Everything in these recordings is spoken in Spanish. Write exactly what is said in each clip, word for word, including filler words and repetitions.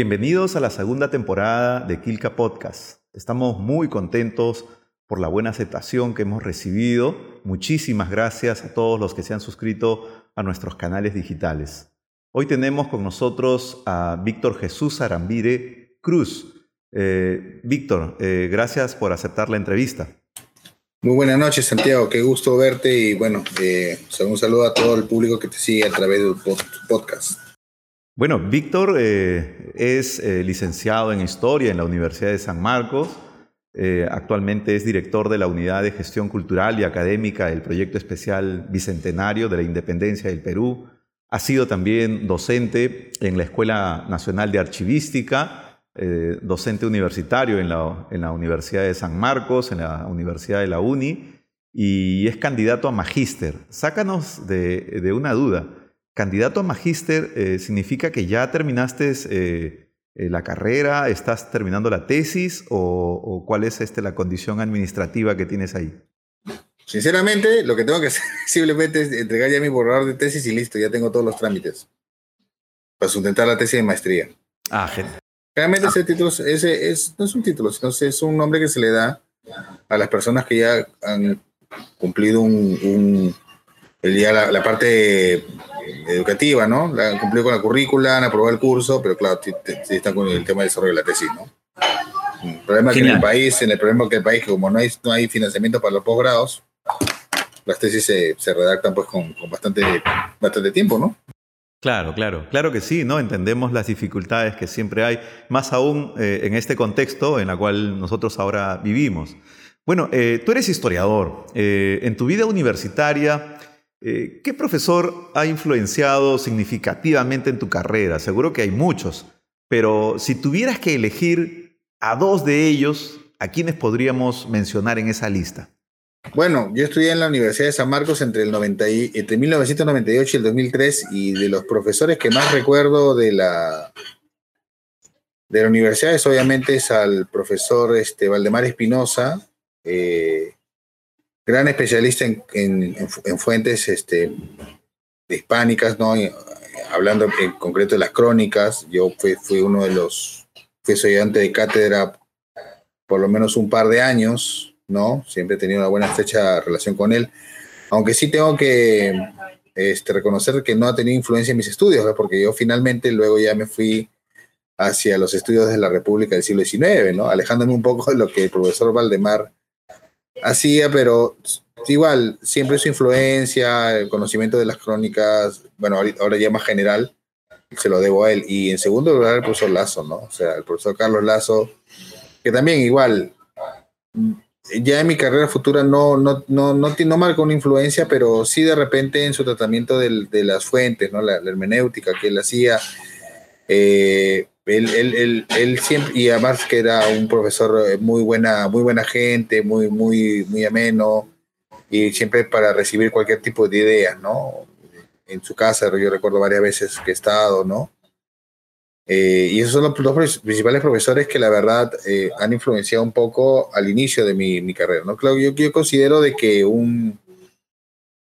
Bienvenidos a la segunda temporada de Kilka Podcast. Estamos muy contentos por la buena aceptación que hemos recibido. Muchísimas gracias a todos los que se han suscrito a nuestros canales digitales. Hoy tenemos con nosotros a Víctor Jesús Arambide Cruz. Eh, Víctor, eh, gracias por aceptar la entrevista. Muy buenas noches, Santiago. Qué gusto verte y bueno, eh, un saludo a todo el público que te sigue a través de tu podcast. Bueno, Víctor eh, es eh, licenciado en Historia en la Universidad de San Marcos. Eh, actualmente es director de la Unidad de Gestión Cultural y Académica del Proyecto Especial Bicentenario de la Independencia del Perú. Ha sido también docente en la Escuela Nacional de Archivística, Eh, docente universitario en la, en la Universidad de San Marcos, en la Universidad de la U N I, y es candidato a magíster. Sácanos de, de una duda. ¿Candidato a magíster eh, significa que ya terminaste eh, eh, la carrera, estás terminando la tesis o, o cuál es este, la condición administrativa que tienes ahí? Sinceramente, lo que tengo que hacer simplemente es entregar ya mi borrador de tesis y listo, ya tengo todos los trámites para sustentar la tesis de maestría. Ah, gente. Realmente ese título ese es, no es un título, sino es un nombre que se le da a las personas que ya han cumplido un, un el, ya la, la parte educativa, ¿no? La han cumplido con la currícula, han aprobado el curso, pero claro, t- t- t- están con el tema del desarrollo de la tesis, ¿no? El problema que en el país, en el problema que el país, que como no hay, no hay financiamiento para los posgrados, las tesis se, se redactan pues con, con bastante, bastante tiempo, ¿no? Claro, claro, claro que sí, ¿no? Entendemos las dificultades que siempre hay, más aún eh, en este contexto en el cual nosotros ahora vivimos. Bueno, eh, tú eres historiador. Eh, en tu vida universitaria, eh, ¿qué profesor ha influenciado significativamente en tu carrera? Seguro que hay muchos, pero si tuvieras que elegir a dos de ellos, ¿a quiénes podríamos mencionar en esa lista? Bueno, yo estudié en la Universidad de San Marcos entre, el noventa y, entre mil novecientos noventa y ocho y el dos mil tres, y de los profesores que más recuerdo de la, de la universidad es obviamente es al profesor este, Waldemar Espinoza, eh, gran especialista en, en, en fuentes este, hispánicas, ¿no? Hablando en concreto de las crónicas. Yo fui, fui uno de los, fui estudiante de cátedra por lo menos un par de años, ¿no? Siempre he tenido una buena estrecha relación con él, aunque sí tengo que este, reconocer que no ha tenido influencia en mis estudios, ¿no? Porque yo finalmente luego ya me fui hacia los estudios de la República del siglo diecinueve, ¿no? Alejándome un poco de lo que el profesor Waldemar hacía, pero igual, siempre su influencia, el conocimiento de las crónicas, bueno, ahora ya más general, se lo debo a él. Y en segundo lugar, el profesor Lazo, ¿no? O sea, el profesor Carlos Lazo, que también igual... Ya en mi carrera futura no, no, no, no, no marcó una influencia, pero sí de repente en su tratamiento del, de las fuentes, ¿no? La, la hermenéutica que él hacía. Eh, él, él, él, él siempre, y además que era un profesor muy buena, muy buena gente, muy, muy, muy ameno, y siempre para recibir cualquier tipo de ideas, ¿no? En su casa, yo recuerdo varias veces que he estado, ¿no? Eh, y esos son los dos principales profesores que la verdad eh, han influenciado un poco al inicio de mi, mi carrera, ¿no? Claro, yo, yo considero de que un,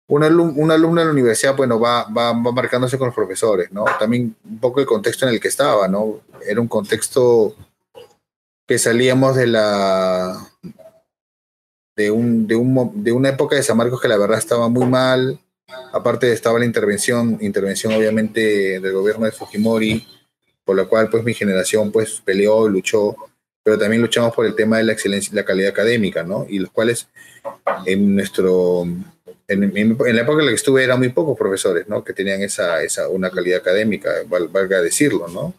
un, alum, un alumno de la universidad, bueno, va, va, va marcándose con los profesores, ¿no? También un poco el contexto en el que estaba, ¿no? Era un contexto que salíamos de la de, un, de, un, de una época de San Marcos que la verdad estaba muy mal. Aparte estaba la intervención, intervención obviamente del gobierno de Fujimori, por lo cual pues mi generación pues peleó, luchó, pero también luchamos por el tema de la excelencia y la calidad académica, ¿no? Y los cuales en nuestro en, en, en la época en la que estuve eran muy pocos profesores, ¿no? Que tenían esa esa una calidad académica, val, valga decirlo, ¿no?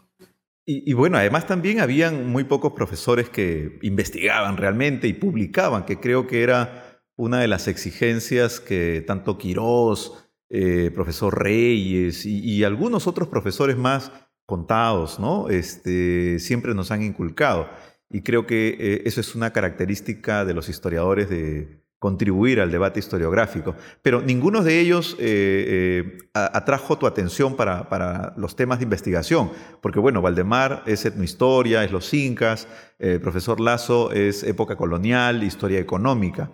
Y, y bueno, además también habían muy pocos profesores que investigaban realmente y publicaban, que creo que era una de las exigencias que tanto Quirós, eh, profesor Reyes y, y algunos otros profesores más contados, ¿no? Este, siempre nos han inculcado. Y creo que eh, eso es una característica de los historiadores, de contribuir al debate historiográfico. Pero ninguno de ellos eh, eh, atrajo tu atención para, para los temas de investigación. Porque, bueno, Waldemar es etnohistoria, es los incas, eh, profesor Lazo es época colonial, historia económica.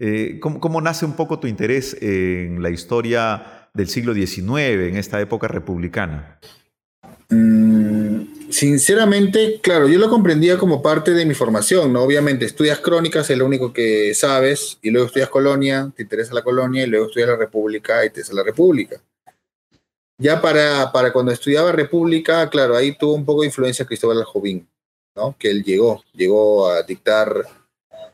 Eh, ¿cómo, cómo nace un poco tu interés en la historia del siglo diecinueve, en esta época republicana? Sinceramente, claro, yo lo comprendía como parte de mi formación, ¿no? Obviamente, estudias crónicas, es lo único que sabes, y luego estudias colonia, te interesa la colonia, y luego estudias la república, y te interesa la república. Ya para, para cuando estudiaba república, claro, ahí tuvo un poco de influencia Cristóbal Aljovín, ¿no? Que él llegó, llegó a dictar,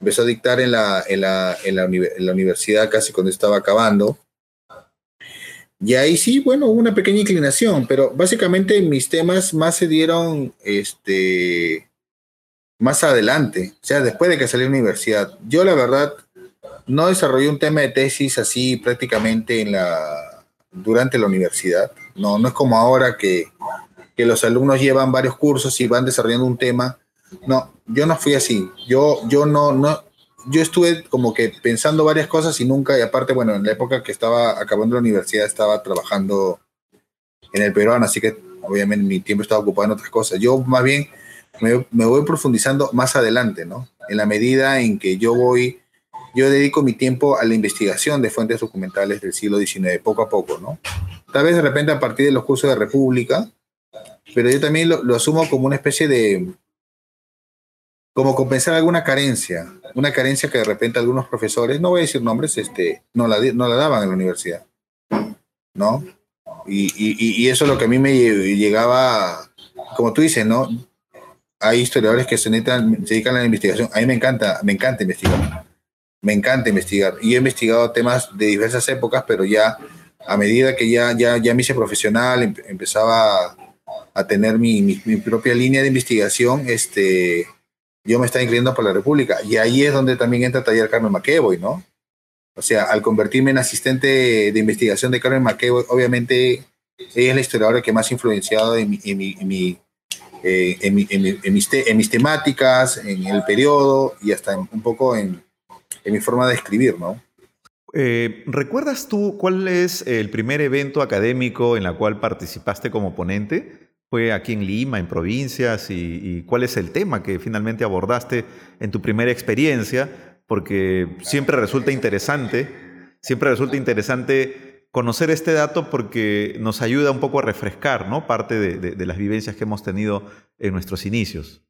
empezó a dictar en la, en la, en la, uni- en la universidad casi cuando estaba acabando. Y ahí sí, bueno, hubo una pequeña inclinación, pero básicamente mis temas más se dieron este, más adelante, o sea, después de que salí de la universidad. Yo, la verdad, no desarrollé un tema de tesis así prácticamente en la, durante la universidad. No, no es como ahora que, que los alumnos llevan varios cursos y van desarrollando un tema. No, yo no fui así. Yo, yo, no, no, yo estuve como que pensando varias cosas y nunca, y aparte, bueno, en la época que estaba acabando la universidad estaba trabajando en El Peruano, así que obviamente mi tiempo estaba ocupado en otras cosas. Yo más bien me, me voy profundizando más adelante, ¿no? En la medida en que yo voy, yo dedico mi tiempo a la investigación de fuentes documentales del siglo diecinueve, poco a poco, ¿no? Tal vez de repente a partir de los cursos de República, pero yo también lo, lo asumo como una especie de... como compensar alguna carencia, una carencia que de repente algunos profesores, no voy a decir nombres, este, no la, no la daban en la universidad, ¿no? Y, y, y eso es lo que a mí me llegaba, como tú dices, ¿no? Hay historiadores que se, necesitan, se dedican a la investigación. A mí me encanta, me encanta investigar, me encanta investigar. Y he investigado temas de diversas épocas, pero ya a medida que ya, ya, ya me hice profesional, em, empezaba a tener mi, mi, mi propia línea de investigación, este... yo me estaba incluyendo por la República. Y ahí es donde también entra a tallar Carmen McEvoy, ¿no? O sea, al convertirme en asistente de investigación de Carmen McEvoy, obviamente ella es la historiadora que más ha influenciado en mis temáticas, en el periodo y hasta en, un poco en, en mi forma de escribir, ¿no? Eh, ¿Recuerdas tú cuál es el primer evento académico en el cual participaste como ponente? ¿Fue aquí en Lima, en provincias? Y, ¿Y cuál es el tema que finalmente abordaste en tu primera experiencia? Porque siempre resulta interesante, siempre resulta interesante conocer este dato porque nos ayuda un poco a refrescar, ¿no? Parte de, de, de las vivencias que hemos tenido en nuestros inicios.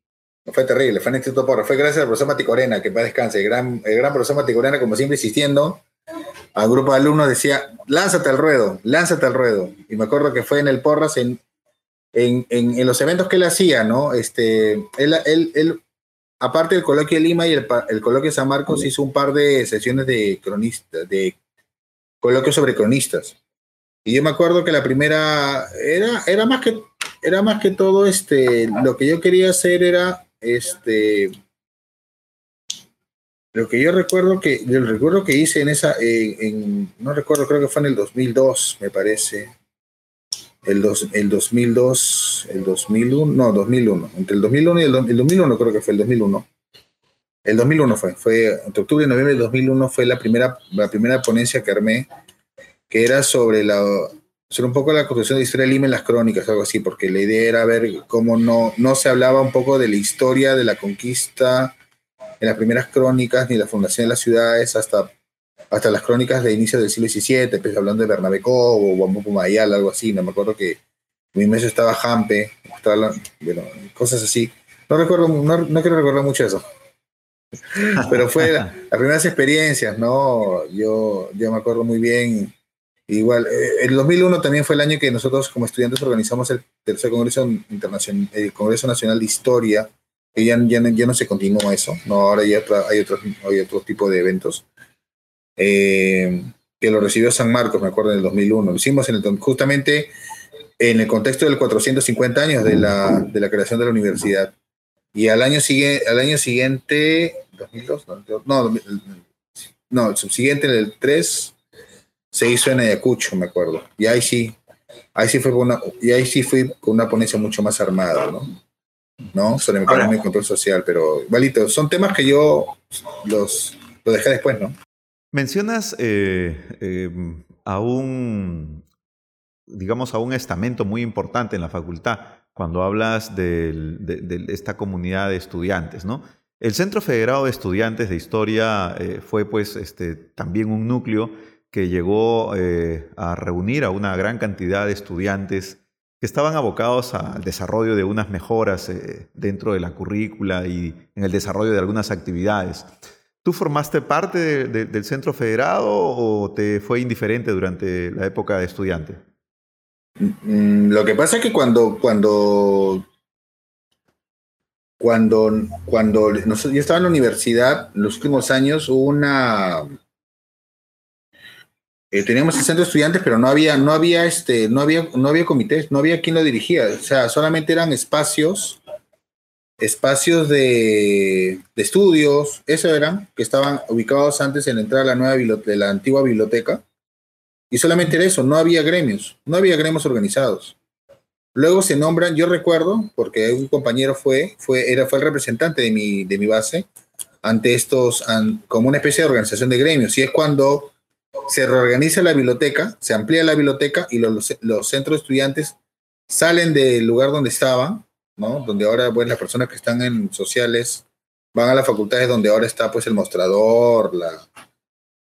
Fue terrible, fue en el Instituto Porras. Fue gracias al profesor Maticorena, que en paz descanse. El gran, el gran profesor Maticorena, como siempre insistiendo, a un grupo de alumnos decía, lánzate al ruedo, lánzate al ruedo. Y me acuerdo que fue en el Porras, en... En, en, en los eventos que él hacía, ¿no? Este, él, él, él, aparte del coloquio de Lima y el, el coloquio de San Marcos, hizo un par de sesiones de cronistas, de coloquios sobre cronistas. Y yo me acuerdo que la primera era, era, más, que, era más que todo, este, lo que yo quería hacer era, este, lo que yo recuerdo que, el recuerdo que hice en esa, en, en, no recuerdo, creo que fue en el dos mil dos, me parece. El, dos, el dos mil dos, el dos mil uno, no, dos mil uno, entre el dos mil uno y el, do, el dos mil uno creo que fue, el dos mil uno. El dos mil uno fue, fue entre octubre y noviembre del dos mil uno fue la primera, la primera ponencia que armé, que era sobre, la, sobre un poco la construcción de la historia de Lima en las crónicas, algo así, porque la idea era ver cómo no, no se hablaba un poco de la historia de la conquista en las primeras crónicas, ni la fundación de las ciudades, hasta... hasta las crónicas de inicio del siglo diecisiete, empecé hablando de Bernabé Cobo, Wambú Pumayal, algo así, no me acuerdo que en mi mes estaba Jampe, estaba, bueno, cosas así. No recuerdo, no, no quiero recordar mucho eso. Pero fue la, las primeras experiencias, ¿no? Yo, yo me acuerdo muy bien. Igual, el dos mil uno también fue el año que nosotros como estudiantes organizamos el tercer Congreso Internacional, el Congreso Nacional de Historia, que ya, ya, ya no se continuó eso, no, ahora ya tra- hay, otro, hay otro tipo de eventos. Eh, que lo recibió San Marcos, me acuerdo, en el dos mil uno. Lo hicimos en el, justamente en el contexto del cuatrocientos cincuenta años de la, de la creación de la universidad. Y al año, sigue, al año siguiente, ¿dos mil dos? No, no, el subsiguiente, en el tres, se hizo en Ayacucho, me acuerdo. Y ahí sí, ahí sí fue una, y ahí sí fui con una ponencia mucho más armada, ¿no? ¿No? Sobre mecanismo de control social, pero, valito, son temas que yo los, los dejé después, ¿no? Mencionas eh, eh, a un, digamos, a un estamento muy importante en la facultad cuando hablas de, de, de esta comunidad de estudiantes, ¿no? El Centro Federado de Estudiantes de Historia eh, fue, pues, este, también un núcleo que llegó eh, a reunir a una gran cantidad de estudiantes que estaban abocados al desarrollo de unas mejoras eh, dentro de la currícula y en el desarrollo de algunas actividades. ¿Tú formaste parte de, de, del Centro Federado o te fue indiferente durante la época de estudiante? Mm, lo que pasa es que cuando... cuando... Cuando, cuando yo estaba en la universidad, en los últimos años, hubo una... Eh, teníamos el centro de estudiantes, pero no había, no había este, no había, no había comités, no había quien lo dirigía. O sea, solamente eran espacios, espacios de, de estudios, eso eran, que estaban ubicados antes en la entrada de la nueva biblioteca, de la antigua biblioteca. Y solamente era eso, no había gremios, no había gremios organizados. Luego se nombran, yo recuerdo, porque un compañero fue, fue, era, fue el representante de mi, de mi base ante estos, an, como una especie de organización de gremios. Y es cuando se reorganiza la biblioteca, se amplía la biblioteca y los, los centros de estudiantes salen del lugar donde estaban, ¿no? Donde ahora, pues, las personas que están en sociales van a las facultades donde ahora está, pues, el mostrador, la,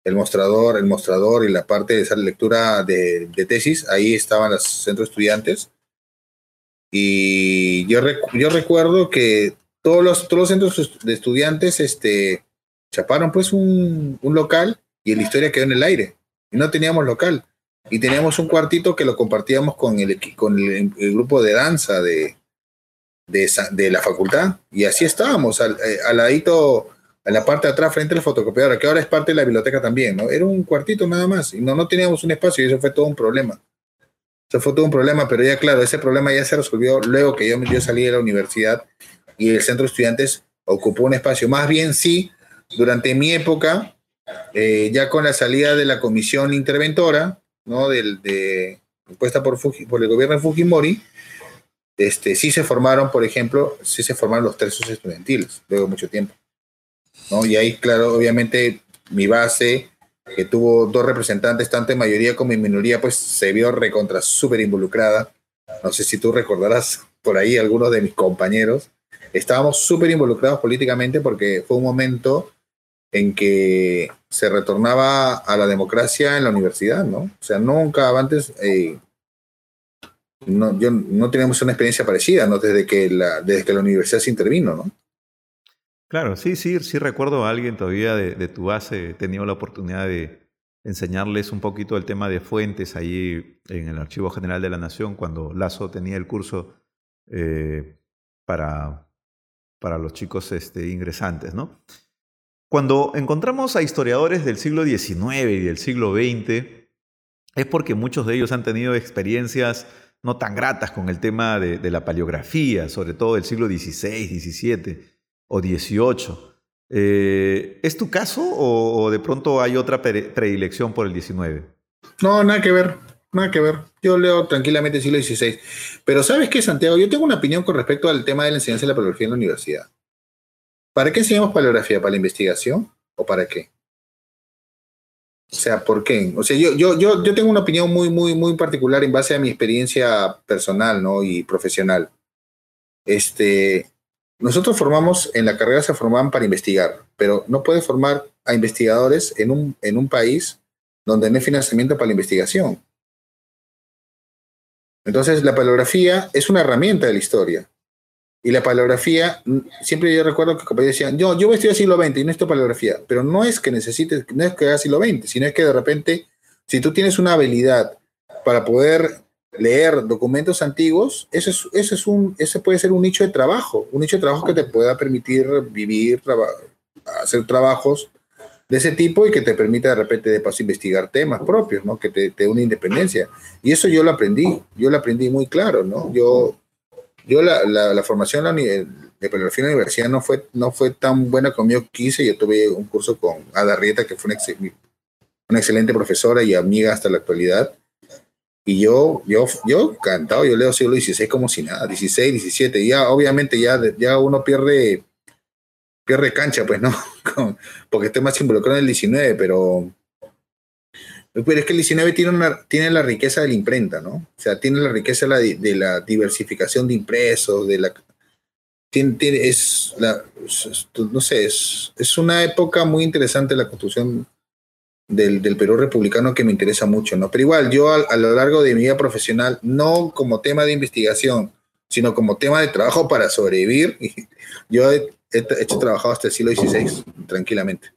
el mostrador, el mostrador y la parte de esa lectura de, de tesis. Ahí estaban los centros de estudiantes. Y yo, recu- yo recuerdo que todos los, todos los centros de estudiantes este, chaparon, pues, un, un local y la historia quedó en el aire. Y no teníamos local. Y teníamos un cuartito que lo compartíamos con el, con el, el grupo de danza de, de, de la facultad. Y así estábamos, al, al ladito, a la parte de atrás, frente a la fotocopiadora, que ahora es parte de la biblioteca también, ¿no? Era un cuartito nada más. Y no, no teníamos un espacio y eso fue todo un problema. Eso fue todo un problema, pero ya claro, ese problema ya se resolvió luego que yo, yo salí de la universidad y el centro de estudiantes ocupó un espacio. Más bien sí, durante mi época, eh, ya con la salida de la comisión interventora, ¿no? Del, de, impuesta por, Fuji, por el gobierno de Fujimori, este, sí se formaron, por ejemplo, sí se formaron los tercios estudiantiles, luego de mucho tiempo, ¿no? Y ahí, claro, obviamente mi base... que tuvo dos representantes, tanto en mayoría como en minoría, pues se vio recontra súper involucrada. No sé si tú recordarás por ahí algunos de mis compañeros. Estábamos súper involucrados políticamente porque fue un momento en que se retornaba a la democracia en la universidad, ¿no? O sea, nunca antes eh, no, yo, no teníamos una experiencia parecida, ¿no? Desde que la, desde que la universidad se intervino, ¿no? Claro, sí, sí, sí recuerdo a alguien todavía de, de tu base. He tenido la oportunidad de enseñarles un poquito el tema de fuentes ahí en el Archivo General de la Nación cuando Lazo tenía el curso eh, para, para los chicos este, ingresantes, ¿no? Cuando encontramos a historiadores del siglo diecinueve y del siglo veinte es porque muchos de ellos han tenido experiencias no tan gratas con el tema de, de la paleografía, sobre todo del siglo dieciséis, diecisiete... o dieciocho. Eh, ¿Es tu caso o, o de pronto hay otra pre- predilección por el diecinueve? No, nada que ver, nada que ver. Yo leo tranquilamente el siglo dieciséis. Pero ¿sabes qué, Santiago? Yo tengo una opinión con respecto al tema de la enseñanza de la paleografía en la universidad. ¿Para qué enseñamos paleografía? ¿Para la investigación o para qué? O sea, ¿por qué? O sea, yo, yo, yo, yo tengo una opinión muy, muy, muy particular en base a mi experiencia personal, ¿no? Y profesional. Este... Nosotros formamos, en la carrera se formaban para investigar, pero no puedes formar a investigadores en un, en un país donde no hay financiamiento para la investigación. Entonces, la paleografía es una herramienta de la historia. Y la paleografía, siempre yo recuerdo que compañeros decían, yo, yo voy a estudiar siglo veinte y no necesito paleografía, pero no es que necesites, no es que hagas siglo veinte, sino es que de repente, si tú tienes una habilidad para poder... leer documentos antiguos, eso es, eso es un, ese puede ser un nicho de trabajo, un nicho de trabajo que te pueda permitir vivir, traba, hacer trabajos de ese tipo y que te permita de repente de paso investigar temas propios, ¿no? Que te, te dé una independencia. Y eso yo lo aprendí, yo lo aprendí muy claro, ¿no? Yo, yo la, la, la formación de paleografía en la universidad no fue, no fue tan buena como yo quise. Yo tuve un curso con Ada Rieta, que fue una, ex, una excelente profesora y amiga hasta la actualidad. Y yo, yo, yo encantado, yo leo siglo dieciséis como si nada, dieciséis, diecisiete, y ya obviamente ya, ya uno pierde, pierde cancha, pues, ¿no? Porque estoy más involucrado en el diecinueve, pero, pero es que el diecinueve tiene, una, tiene la riqueza de la imprenta, ¿no? O sea, tiene la riqueza de la, de la diversificación de impresos, de la... Tiene, tiene, es, la es, no sé, es, es una época muy interesante la construcción del, del Perú republicano que me interesa mucho, ¿no? Pero igual, yo a, a lo largo de mi vida profesional, no como tema de investigación, sino como tema de trabajo para sobrevivir, yo he, he hecho trabajado hasta el siglo dieciséis, tranquilamente.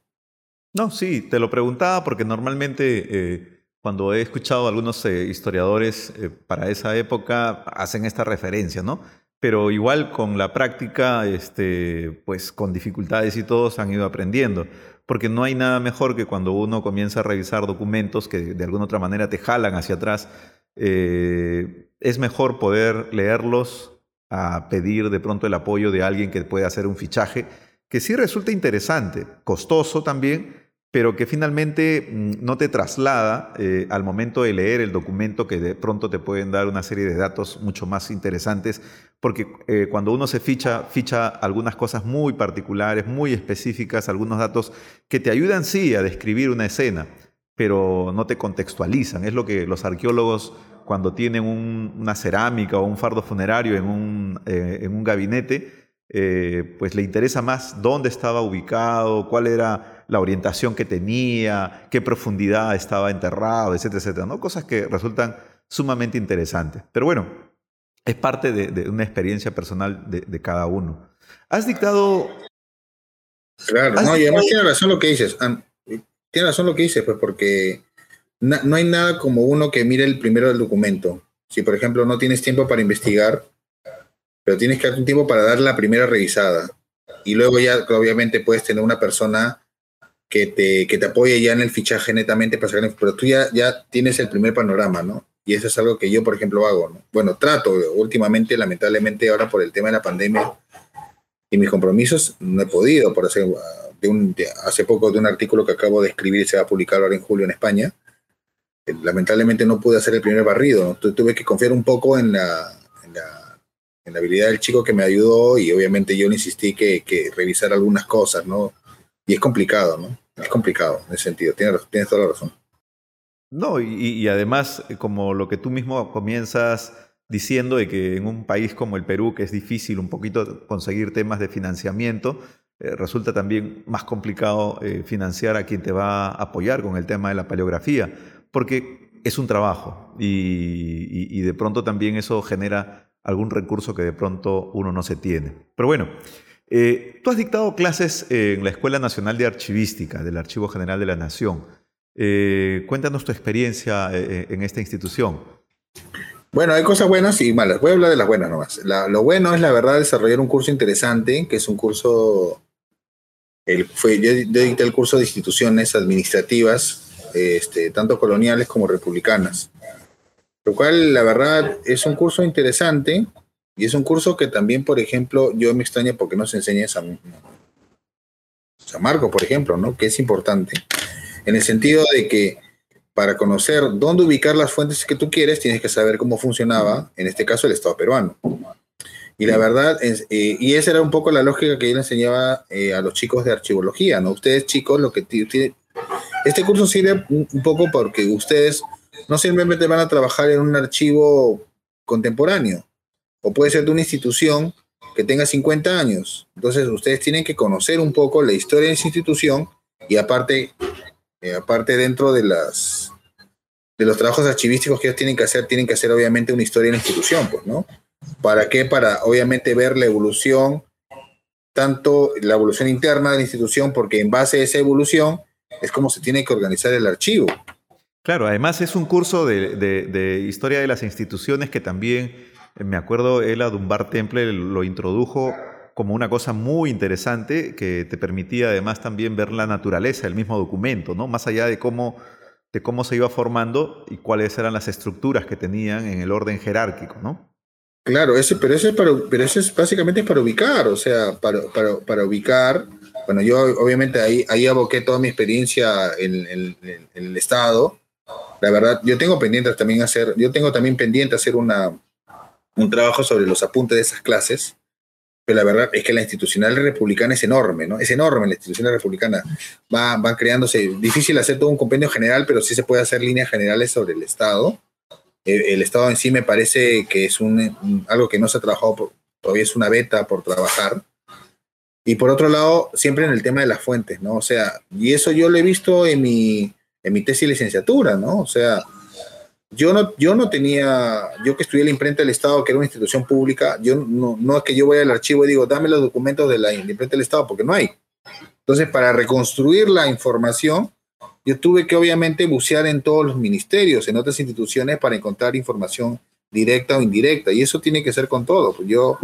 No, sí, te lo preguntaba porque normalmente eh, cuando he escuchado a algunos eh, historiadores eh, para esa época hacen esta referencia, ¿no? Pero igual con la práctica, este, pues con dificultades y todos han ido aprendiendo. Porque no hay nada mejor que cuando uno comienza a revisar documentos que de alguna otra manera te jalan hacia atrás. Eh, es mejor poder leerlos a pedir de pronto el apoyo de alguien que pueda hacer un fichaje, que sí resulta interesante, costoso también, pero que finalmente no te traslada eh, al momento de leer el documento, que de pronto te pueden dar una serie de datos mucho más interesantes, porque eh, cuando uno se ficha, ficha algunas cosas muy particulares, muy específicas, algunos datos que te ayudan sí a describir una escena, pero no te contextualizan. Es lo que los arqueólogos, cuando tienen un, una cerámica o un fardo funerario en un, eh, en un gabinete, eh, pues le interesa más dónde estaba ubicado, cuál era la orientación que tenía, qué profundidad estaba enterrado, etcétera, etcétera, ¿no? Cosas que resultan sumamente interesantes. Pero bueno, es parte de, de una experiencia personal de, de cada uno. Has dictado... Claro, ¿Has no, dictado... y además tiene razón lo que dices. Tiene razón lo que dices, pues porque na, no hay nada como uno que mire el primero del documento. Si, por ejemplo, no tienes tiempo para investigar, pero tienes que darte un tiempo para dar la primera revisada. Y luego ya, obviamente, puedes tener una persona que te, que te apoye ya en el fichaje netamente para sacar, pero tú ya, ya tienes el primer panorama, ¿no? Y eso es algo que yo, por ejemplo, hago, ¿no? Bueno, trato, últimamente, lamentablemente, ahora por el tema de la pandemia y mis compromisos, no he podido, por hacer, de un, de, hace poco de un artículo que acabo de escribir y se va a publicar ahora en julio en España, lamentablemente no pude hacer el primer barrido, ¿no? Tu, tuve que confiar un poco en la, en la, en la habilidad del chico que me ayudó y obviamente yo le insistí que, que revisar algunas cosas, ¿no? Y es complicado, ¿no? Es complicado en ese sentido, tienes, tienes toda la razón. No, y, y además, como lo que tú mismo comienzas diciendo de que en un país como el Perú, que es difícil un poquito conseguir temas de financiamiento, eh, resulta también más complicado eh, financiar a quien te va a apoyar con el tema de la paleografía, porque es un trabajo y, y, y de pronto también eso genera algún recurso que de pronto uno no se tiene. Pero bueno... Eh, tú has dictado clases en la Escuela Nacional de Archivística del Archivo General de la Nación. Eh, cuéntanos tu experiencia eh, en esta institución. Bueno, hay cosas buenas y malas. Voy a hablar de las buenas nomás. La, lo bueno es, la verdad, desarrollar un curso interesante, que es un curso... El, fue, yo dicté el curso de instituciones administrativas, este, tanto coloniales como republicanas. Lo cual, la verdad, es un curso interesante... Y es un curso que también, por ejemplo, yo me extraña porque no se enseña en San, San Marcos, por ejemplo, ¿no? Que es importante. En el sentido de que para conocer dónde ubicar las fuentes que tú quieres, tienes que saber cómo funcionaba, en este caso, el Estado peruano. Y la verdad, es, eh, y esa era un poco la lógica que yo le enseñaba eh, a los chicos de archivología, ¿no? Ustedes, chicos, lo que t- t- este curso sirve un, un poco porque ustedes no simplemente van a trabajar en un archivo contemporáneo, o puede ser de una institución que tenga cincuenta años. Entonces, ustedes tienen que conocer un poco la historia de esa institución y aparte, eh, aparte dentro de, las, de los trabajos archivísticos que ellos tienen que hacer, tienen que hacer obviamente una historia de la institución, pues, ¿no? ¿Para qué? Para obviamente ver la evolución, tanto la evolución interna de la institución, porque en base a esa evolución es como se tiene que organizar el archivo. Claro, además es un curso de, de, de historia de las instituciones que también... Me acuerdo, el Adumbar Temple lo introdujo como una cosa muy interesante que te permitía además también ver la naturaleza del mismo documento, ¿no? Más allá de cómo, de cómo se iba formando y cuáles eran las estructuras que tenían en el orden jerárquico, ¿no? Claro, ese, pero ese es para, pero ese es básicamente para ubicar, o sea, para, para, para ubicar. Bueno, yo obviamente ahí, ahí aboqué toda mi experiencia en, en, en el Estado. La verdad, yo tengo pendiente también hacer, yo tengo también pendiente hacer una... un trabajo sobre los apuntes de esas clases, pero la verdad es que la institucional republicana es enorme, ¿no? Es enorme la institucional republicana. Va, van creándose, difícil hacer todo un compendio general, pero sí se puede hacer líneas generales sobre el Estado. El, el Estado en sí me parece que es un, un, algo que no se ha trabajado, por, todavía es una beta por trabajar. Y por otro lado, siempre en el tema de las fuentes, ¿no? O sea, y eso yo lo he visto en mi, en mi tesis de licenciatura, ¿no? O sea, yo no, yo no tenía, yo que estudié la Imprenta del Estado, que era una institución pública, yo no, no es que yo vaya al archivo y digo, dame los documentos de la, de la Imprenta del Estado, porque no hay. Entonces, para reconstruir la información, yo tuve que obviamente bucear en todos los ministerios, en otras instituciones, para encontrar información directa o indirecta, y eso tiene que ser con todo. Pues yo,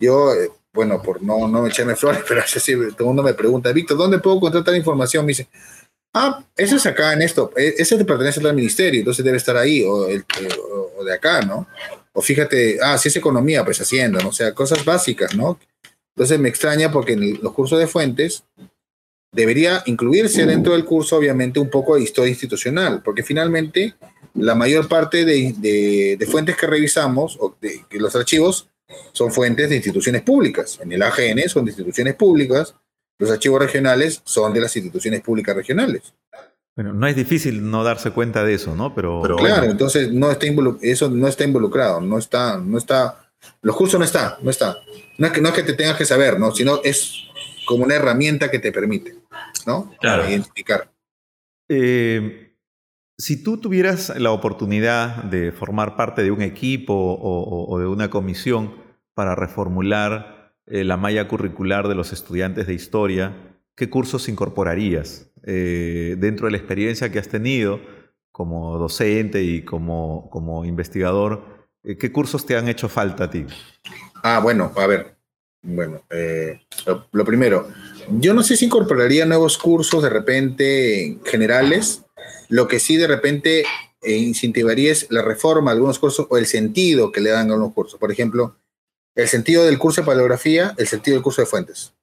yo bueno, por no, no echarme flores, pero así, todo el mundo me pregunta, Víctor, ¿dónde puedo encontrar tal información? Me dice, ah, eso es acá en esto, ese te pertenece al ministerio, entonces debe estar ahí, o, el, o, o de acá, ¿no? O fíjate, ah, si es economía, pues Hacienda, ¿no? O sea, cosas básicas, ¿no? Entonces me extraña porque en el, los cursos de fuentes debería incluirse dentro del curso, obviamente, un poco de historia institucional, porque finalmente la mayor parte de, de, de fuentes que revisamos, o de, de los archivos, son fuentes de instituciones públicas. En el A G N son de instituciones públicas, los archivos regionales son de las instituciones públicas regionales. Bueno, no es difícil no darse cuenta de eso, ¿no? Pero, Pero claro, bueno. Entonces no está eso no está involucrado, no está, no está, los cursos no están, no está. No es que, no es que te tengas que saber, ¿no? Sino es como una herramienta que te permite, ¿no? Claro. Para identificar. Eh... Si tú tuvieras la oportunidad de formar parte de un equipo o, o, o de una comisión para reformular eh, la malla curricular de los estudiantes de historia, ¿qué cursos incorporarías eh, dentro de la experiencia que has tenido como docente y como, como investigador? Eh, ¿Qué cursos te han hecho falta a ti? Ah, bueno, a ver. Bueno, eh, lo, lo primero, yo no sé si incorporaría nuevos cursos de repente generales. Lo que sí de repente eh, incentivaría es la reforma de algunos cursos o el sentido que le dan a algunos cursos. Por ejemplo, el sentido del curso de paleografía, el sentido del curso de fuentes,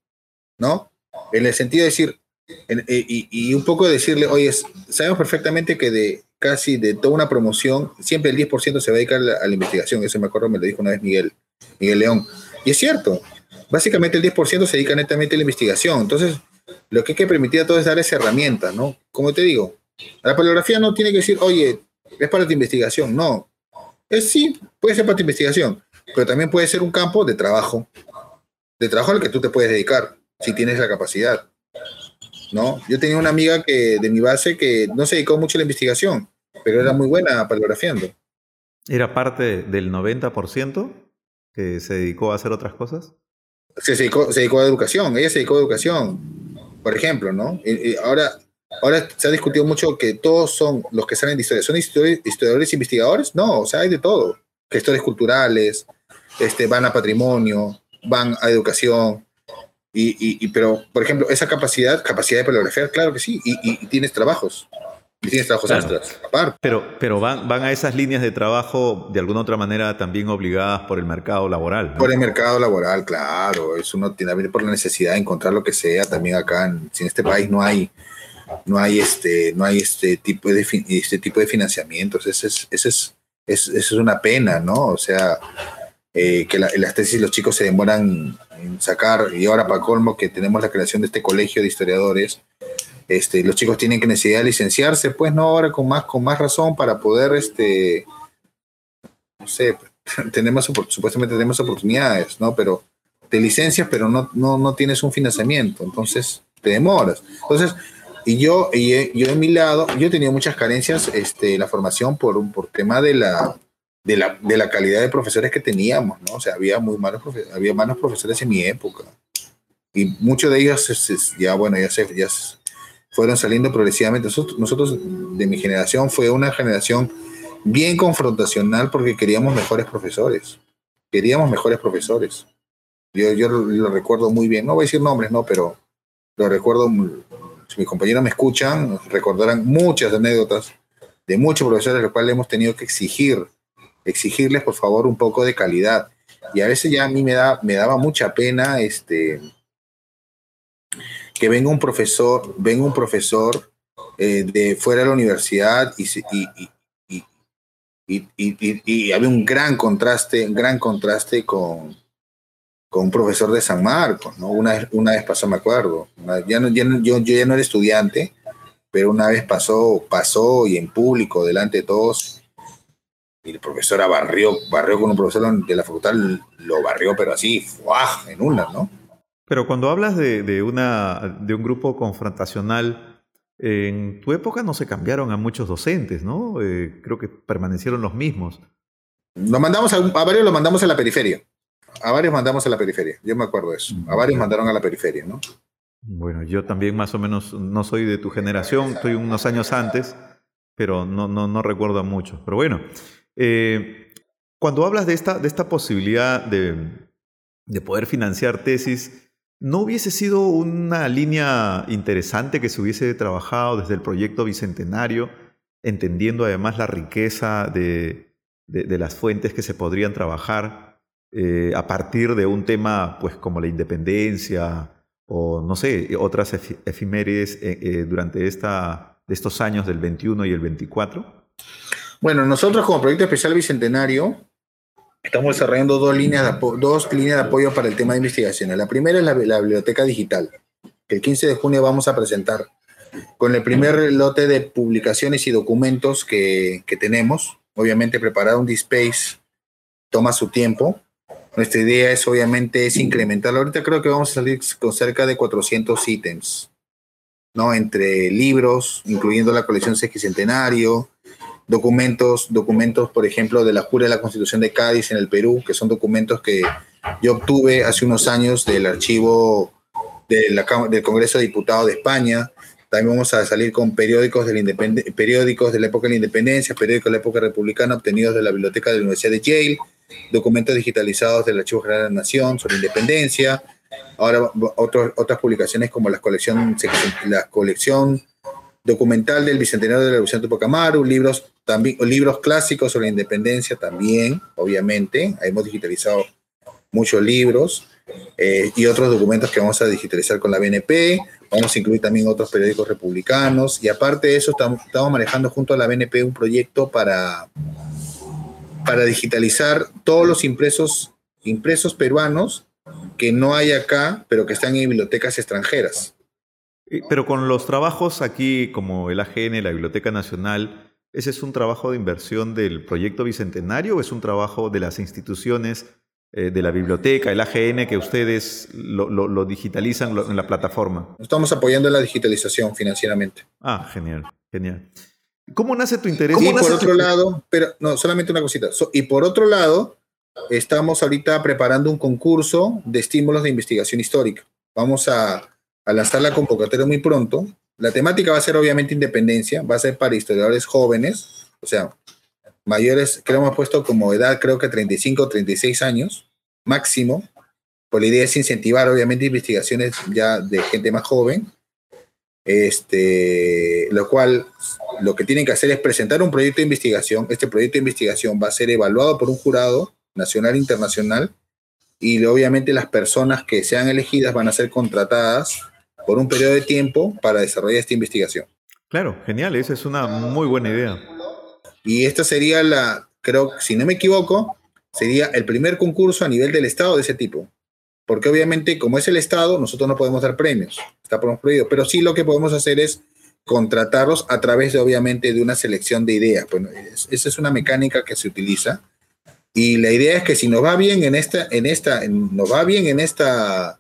¿no? En el sentido de decir, en, y, y un poco decirle, oye, sabemos perfectamente que de casi de toda una promoción, siempre el diez por ciento se va a dedicar a la, a la investigación. Eso me acuerdo, me lo dijo una vez Miguel, Miguel León. Y es cierto, básicamente el diez por ciento se dedica netamente a la investigación. Entonces, lo que hay que permitir a todos es dar esa herramienta, ¿no? Como te digo, la paleografía no tiene que decir, oye, es para tu investigación. No. Es sí, puede ser para tu investigación, pero también puede ser un campo de trabajo, de trabajo al que tú te puedes dedicar, si tienes la capacidad, ¿no? Yo tenía una amiga que, de mi base que no se dedicó mucho a la investigación, pero era muy buena paleografiando. ¿Era parte del noventa por ciento que se dedicó a hacer otras cosas? Se, se, dedicó, se dedicó a educación, ella se dedicó a educación, por ejemplo, ¿no? Y, y ahora... Ahora se ha discutido mucho que todos son los que salen de historia. ¿Son historiadores, historiadores investigadores? No, o sea, hay de todo. Gestores culturales, este, van a patrimonio, van a educación. Y, y, y, pero, por ejemplo, esa capacidad, capacidad de paleografiar, claro que sí. Y, y, y tienes trabajos. Y tienes trabajos claro. Extras, aparte. Pero, pero van, van a esas líneas de trabajo, de alguna otra manera, también obligadas por el mercado laboral, ¿no? Por el mercado laboral, claro. Eso no tiene que ver por la necesidad de encontrar lo que sea. También acá, en, si en este país no hay... No hay este, no hay este tipo de este tipo de financiamientos. Esa es, ese es, es, es una pena, ¿no? O sea, eh, que la, las tesis los chicos se demoran en sacar, y ahora para colmo que tenemos la creación de este colegio de historiadores, este, los chicos tienen que necesidad de licenciarse, pues no, ahora con más, con más razón para poder este, no sé, tenemos supuestamente tenemos oportunidades, ¿no? Pero te licencias, pero no, no, no tienes un financiamiento, entonces te demoras. Entonces, Y yo, y yo de mi lado, yo he tenido muchas carencias este, en la formación por un por tema de la, de la de la calidad de profesores que teníamos, ¿no? O sea, había muy malos profesores, había malos profesores en mi época. Y muchos de ellos ya, bueno, ya se, ya se fueron saliendo progresivamente. Nosotros, nosotros, de mi generación, fue una generación bien confrontacional porque queríamos mejores profesores. Queríamos mejores profesores. Yo, yo lo recuerdo muy bien. No voy a decir nombres, no, pero lo recuerdo muy... Si mis compañeros me escuchan, recordarán muchas anécdotas de muchos profesores a los cuales hemos tenido que exigir, exigirles por favor un poco de calidad. Y a veces ya a mí me, da, me daba mucha pena este, que venga un profesor, venga un profesor eh, de fuera de la universidad y, y, y, y, y, y, y había un gran contraste, un gran contraste con... con un profesor de San Marcos, ¿no? Una vez, una vez pasó, me acuerdo, una, ya no, ya no, yo, yo ya no era estudiante, pero una vez pasó, pasó y en público, delante de todos, y el profesor barrió, barrió con un profesor de la facultad, lo barrió, pero así, ¡fuah!, en una, ¿no? Pero cuando hablas de, de, una, de un grupo confrontacional, En tu época no se cambiaron a muchos docentes, ¿no? Eh, creo que permanecieron los mismos. Nos mandamos a, a varios los mandamos a la periferia. A varios mandamos a la periferia, yo me acuerdo de eso. A varios mandaron a la periferia, ¿no? Bueno, yo también más o menos no soy de tu generación, estoy unos años antes, pero no, no, no recuerdo a muchos. Pero bueno, eh, cuando hablas de esta, de esta posibilidad de, de poder financiar tesis, ¿no hubiese sido una línea interesante que se hubiese trabajado desde el proyecto Bicentenario, entendiendo además la riqueza de, de, de las fuentes que se podrían trabajar eh, a partir de un tema pues, como la independencia o, no sé, otras efimérides eh, eh, durante esta, estos años del veintiuno y el veinticuatro? Bueno, nosotros como Proyecto Especial Bicentenario estamos desarrollando dos líneas de, apo- dos líneas de apoyo para el tema de investigación. La primera es la, la biblioteca digital, que el quince de junio vamos a presentar con el primer lote de publicaciones y documentos que, que tenemos. Obviamente preparar un DSpace toma su tiempo. Nuestra idea es obviamente es incrementarlo. Ahorita creo que vamos a salir con cerca de cuatrocientos ítems, ¿no? Entre libros, incluyendo la colección sesquicentenario, documentos, documentos, por ejemplo, de la Jura de la Constitución de Cádiz en el Perú, que son documentos que yo obtuve hace unos años del archivo de la, del Congreso de Diputados de España. También vamos a salir con periódicos de la, independ- periódicos de la época de la independencia, periódicos de la época republicana obtenidos de la biblioteca de la Universidad de Yale, documentos digitalizados del Archivo General de la Nación sobre independencia. Ahora otros, otras publicaciones como la colección, la colección documental del Bicentenario de la Revolución de Tupac Amaru, libros también, libros clásicos sobre la independencia también, obviamente. Hemos digitalizado muchos libros eh, y otros documentos que vamos a digitalizar con la B N P. Vamos a incluir también otros periódicos republicanos. Y aparte de eso, estamos, estamos manejando junto a la B N P un proyecto para, para digitalizar todos los impresos, impresos peruanos que no hay acá, pero que están en bibliotecas extranjeras. Pero con los trabajos aquí, como el A G N, la Biblioteca Nacional, ¿ese es un trabajo de inversión del Proyecto Bicentenario o es un trabajo de las instituciones eh, de la biblioteca, el A G N, que ustedes lo, lo, lo digitalizan lo, en la plataforma? Estamos apoyando la digitalización financieramente. Ah, genial, genial. ¿Cómo nace tu interés? Y por otro tu... lado, pero no, solamente una cosita. So, y por otro lado, estamos ahorita preparando un concurso de estímulos de investigación histórica. Vamos a... a lanzar la convocatoria muy pronto. La temática va a ser obviamente independencia, va a ser para historiadores jóvenes, o sea, mayores, creo que hemos puesto como edad, creo que treinta y cinco o treinta y seis años, máximo, pues la idea es incentivar obviamente investigaciones ya de gente más joven, este, lo cual, lo que tienen que hacer es presentar un proyecto de investigación. Este proyecto de investigación va a ser evaluado por un jurado nacional e internacional, y obviamente las personas que sean elegidas van a ser contratadas por un periodo de tiempo para desarrollar esta investigación. Claro, genial, esa es una muy buena idea. Y esta sería la, creo, si no me equivoco, sería el primer concurso a nivel del Estado de ese tipo. Porque obviamente, como es el Estado, nosotros no podemos dar premios, está prohibido. Pero sí lo que podemos hacer es contratarlos a través de, obviamente, de una selección de ideas. Bueno, esa es una mecánica que se utiliza. Y la idea es que si nos va bien en esta, en esta, en, nos va bien en esta,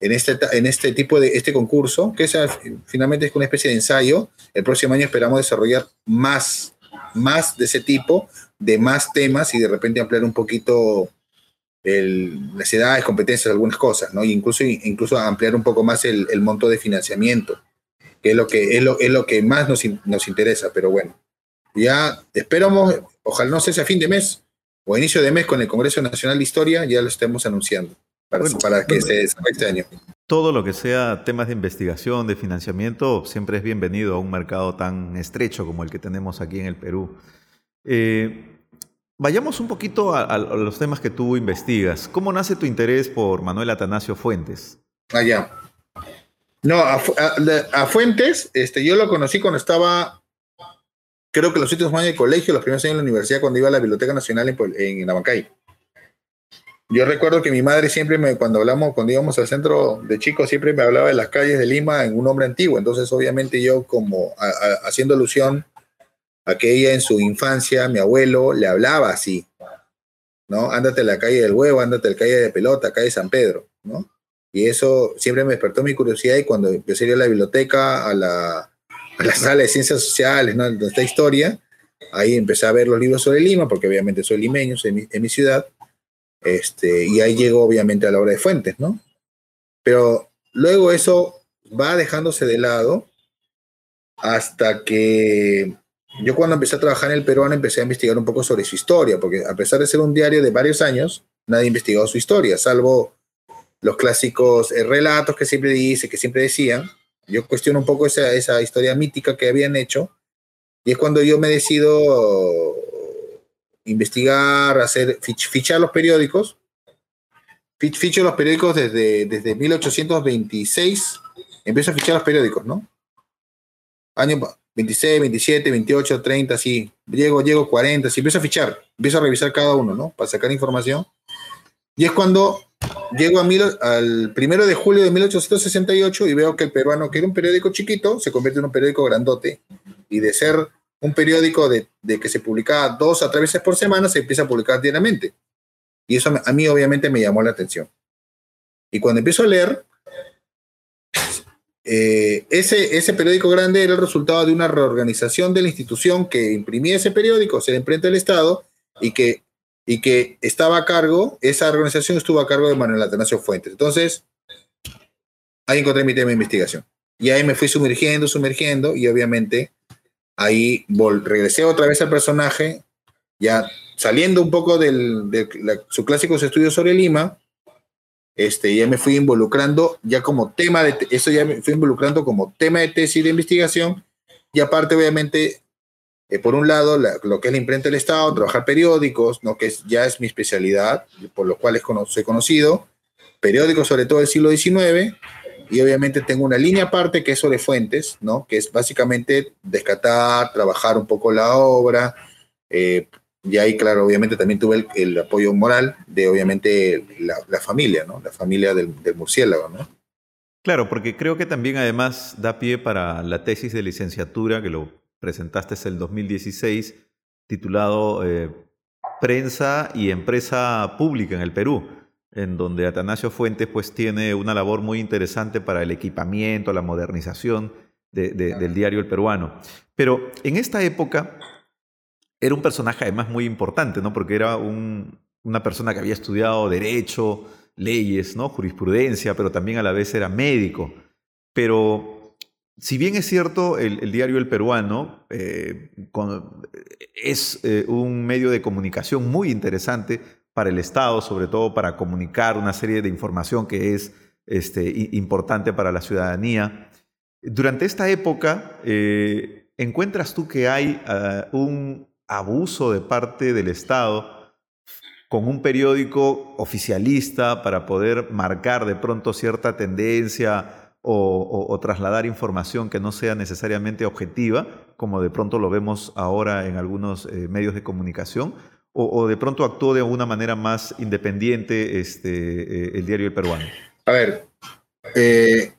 en este, en este tipo de este concurso, que es, finalmente es una especie de ensayo. El próximo año esperamos desarrollar más, más de ese tipo, de más temas y de repente ampliar un poquito el, las edades, competencias, algunas cosas, ¿no? E incluso, incluso ampliar un poco más el, el monto de financiamiento, que es lo que es lo, es lo que más nos, nos interesa. Pero bueno, ya esperamos, ojalá no sea a fin de mes o inicio de mes con el Congreso Nacional de Historia, ya lo estemos anunciando para, bueno, para que bueno, se desarrolle este año. Todo lo que sea temas de investigación, de financiamiento, siempre es bienvenido a un mercado tan estrecho como el que tenemos aquí en el Perú. Eh, vayamos un poquito a, a, a los temas que tú investigas. ¿Cómo nace tu interés por Manuel Atanasio Fuentes? Ah, ya. No, a, a, a Fuentes, este, yo lo conocí cuando estaba... Creo que los últimos años de colegio, los primeros años de la universidad, cuando iba a la Biblioteca Nacional en, en Abancay. Yo recuerdo que mi madre siempre, me, cuando hablamos, cuando íbamos al centro de chicos, siempre me hablaba de las calles de Lima en un hombre antiguo. Entonces, obviamente, yo como a, a, haciendo alusión a que ella en su infancia, mi abuelo, le hablaba así, ¿no? Ándate a la calle del Huevo, ándate a la calle de Pelota, calle San Pedro, ¿no? Y eso siempre me despertó mi curiosidad y cuando empecé a ir a la biblioteca, a la... a la sala de ciencias sociales, ¿no?, de esta historia. Ahí empecé a ver los libros sobre Lima, porque obviamente soy limeño, soy mi, en mi ciudad. Este, y ahí llegó obviamente a la obra de Fuentes, ¿no? Pero luego eso va dejándose de lado hasta que yo, cuando empecé a trabajar en El Peruano, empecé a investigar un poco sobre su historia, porque a pesar de ser un diario de varios años, nadie ha investigado su historia, salvo los clásicos relatos que siempre dice, que siempre decían. Yo cuestiono un poco esa, esa historia mítica que habían hecho, y es cuando yo me decido investigar, hacer, fichar los periódicos. Ficho los periódicos desde, desde mil ochocientos veintiséis, empiezo a fichar los periódicos, ¿no? Año veintiséis, veintisiete, veintiocho, treinta, así, llego, llego cuarenta, así, empiezo a fichar, empiezo a revisar cada uno, ¿no?, para sacar información. Y es cuando llego a mil, al primero de julio de mil ochocientos sesenta y ocho y veo que El Peruano, que era un periódico chiquito, se convierte en un periódico grandote, y de ser un periódico de, de que se publicaba dos a tres veces por semana, se empieza a publicar diariamente. Y eso a mí obviamente me llamó la atención. Y cuando empiezo a leer, eh, ese, ese periódico grande era el resultado de una reorganización de la institución que imprimía ese periódico, o sea, la Imprenta del Estado, y que, y que estaba a cargo, esa organización estuvo a cargo de Manuel Atanasio Fuentes. Entonces, ahí encontré mi tema de investigación. Y ahí me fui sumergiendo, sumergiendo, y obviamente ahí regresé otra vez al personaje, ya saliendo un poco del, de la, sus clásicos estudios sobre Lima. Este, ya me fui involucrando ya como tema de, eso ya me fui involucrando como tema de tesis de investigación, y aparte obviamente, eh, por un lado, la, lo que es la Imprenta del Estado, trabajar periódicos, ¿no?, que es, ya es mi especialidad, por los cuales cono, soy conocido, periódicos sobre todo del siglo diecinueve, y obviamente tengo una línea aparte que es sobre Fuentes, ¿no?, que es básicamente descatar, trabajar un poco la obra, eh, y ahí, claro, obviamente también tuve el, el apoyo moral de, obviamente, la, la familia, ¿no? La familia del, del murciélago, ¿no? Claro, porque creo que también además da pie para la tesis de licenciatura, que lo presentaste en el dos mil dieciséis, titulado eh, Prensa y Empresa Pública en el Perú, en donde Atanasio Fuentes pues tiene una labor muy interesante para el equipamiento, la modernización de, de, claro. del diario El Peruano. Pero en esta época era un personaje además muy importante, ¿no?, porque era un, una persona que había estudiado derecho, leyes, ¿no?, jurisprudencia, pero también a la vez era médico. Pero si bien es cierto, el, el diario El Peruano eh, con, es eh, un medio de comunicación muy interesante para el Estado, sobre todo para comunicar una serie de información que es este, importante para la ciudadanía. Durante esta época, eh, ¿encuentras tú que hay uh, un abuso de parte del Estado con un periódico oficialista para poder marcar de pronto cierta tendencia o, o, o trasladar información que no sea necesariamente objetiva, como de pronto lo vemos ahora en algunos eh, medios de comunicación? O, o de pronto actuó de una manera más independiente este, eh, el diario El Peruano? A ver, eh,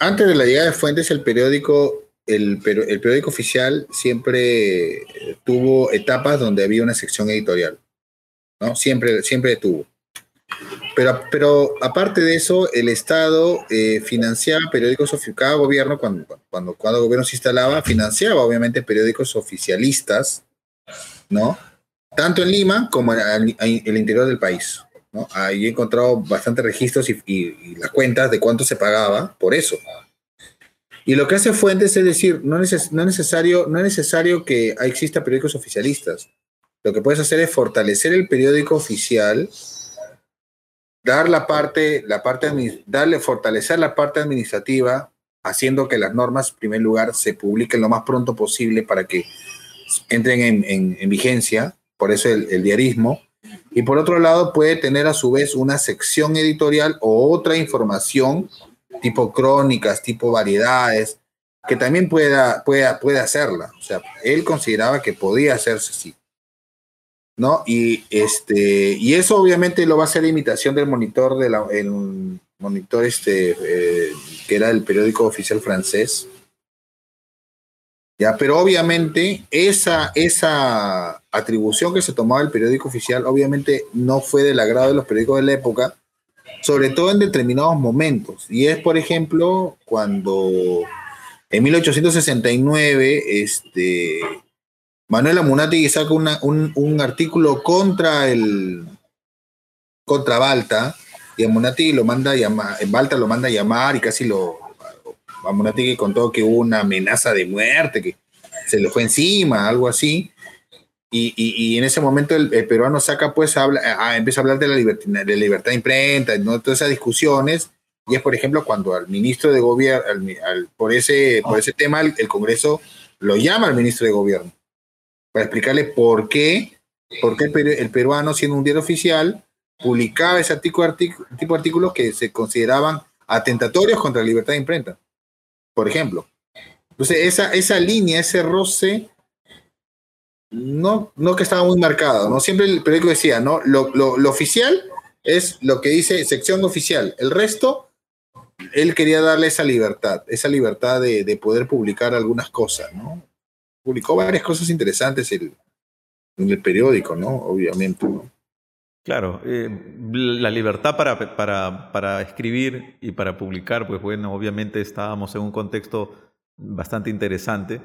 antes de la llegada de Fuentes, el periódico El, el periódico oficial siempre tuvo etapas donde había una sección editorial, ¿no? Siempre, siempre tuvo. Pero, pero aparte de eso, el Estado eh, financiaba periódicos, cada gobierno, cuando, cuando, cuando el gobierno se instalaba, financiaba obviamente periódicos oficialistas, ¿no? Tanto en Lima como en, en, en el interior del país, ¿no? Ahí he encontrado bastantes registros y, y, y las cuentas de cuánto se pagaba por eso. Y lo que hace Fuentes es decir, no, neces- no, es necesario, no es necesario que exista periódicos oficialistas. Lo que puedes hacer es fortalecer el periódico oficial, dar la parte, la parte administ- darle, fortalecer la parte administrativa, haciendo que las normas, en primer lugar, se publiquen lo más pronto posible para que entren en, en, en vigencia, por eso el, el diarismo. Y por otro lado, puede tener a su vez una sección editorial o otra información tipo crónicas, tipo variedades, que también pueda, pueda, pueda hacerla. O sea, él consideraba que podía hacerse así, ¿no? Y, este, y eso obviamente lo va a hacer la imitación del Monitor, de la, el monitor este, eh, que era el periódico oficial francés. Ya, pero obviamente esa, esa atribución que se tomaba del periódico oficial obviamente no fue del agrado de los periódicos de la época, sobre todo en determinados momentos. Y es, por ejemplo, cuando En mil ochocientos sesenta y nueve, este, Manuel Amunátegui saca una, un, un artículo contra el contra Balta, y Amunátegui lo manda a llamar, en Balta lo manda a llamar y casi lo... Amunátegui contó que hubo una amenaza de muerte, que se le fue encima, algo así. Y, y, y en ese momento el, el peruano saca, pues, habla, ah, empieza a hablar de la libertad de, libertad de imprenta, ¿no? Todas esas discusiones. Y es, por ejemplo, cuando al ministro de gobierno, al, al, por, ese, por ese tema, el, el Congreso lo llama al ministro de gobierno para explicarle por qué, por qué el, peru, el peruano, siendo un diario oficial, publicaba ese tipo de artículos, tipo de artículos que se consideraban atentatorios contra la libertad de imprenta, por ejemplo. Entonces, esa, esa línea, ese roce, no, no que estaba muy marcado, ¿no? Siempre el periódico decía, ¿no? Lo, lo, lo oficial es lo que dice sección oficial. El resto, él quería darle esa libertad, esa libertad de, de poder publicar algunas cosas, ¿no? Publicó varias cosas interesantes el, en el periódico, ¿no? Obviamente, ¿no? Claro, eh, la libertad para, para, para escribir y para publicar, pues bueno, obviamente estábamos en un contexto bastante interesante,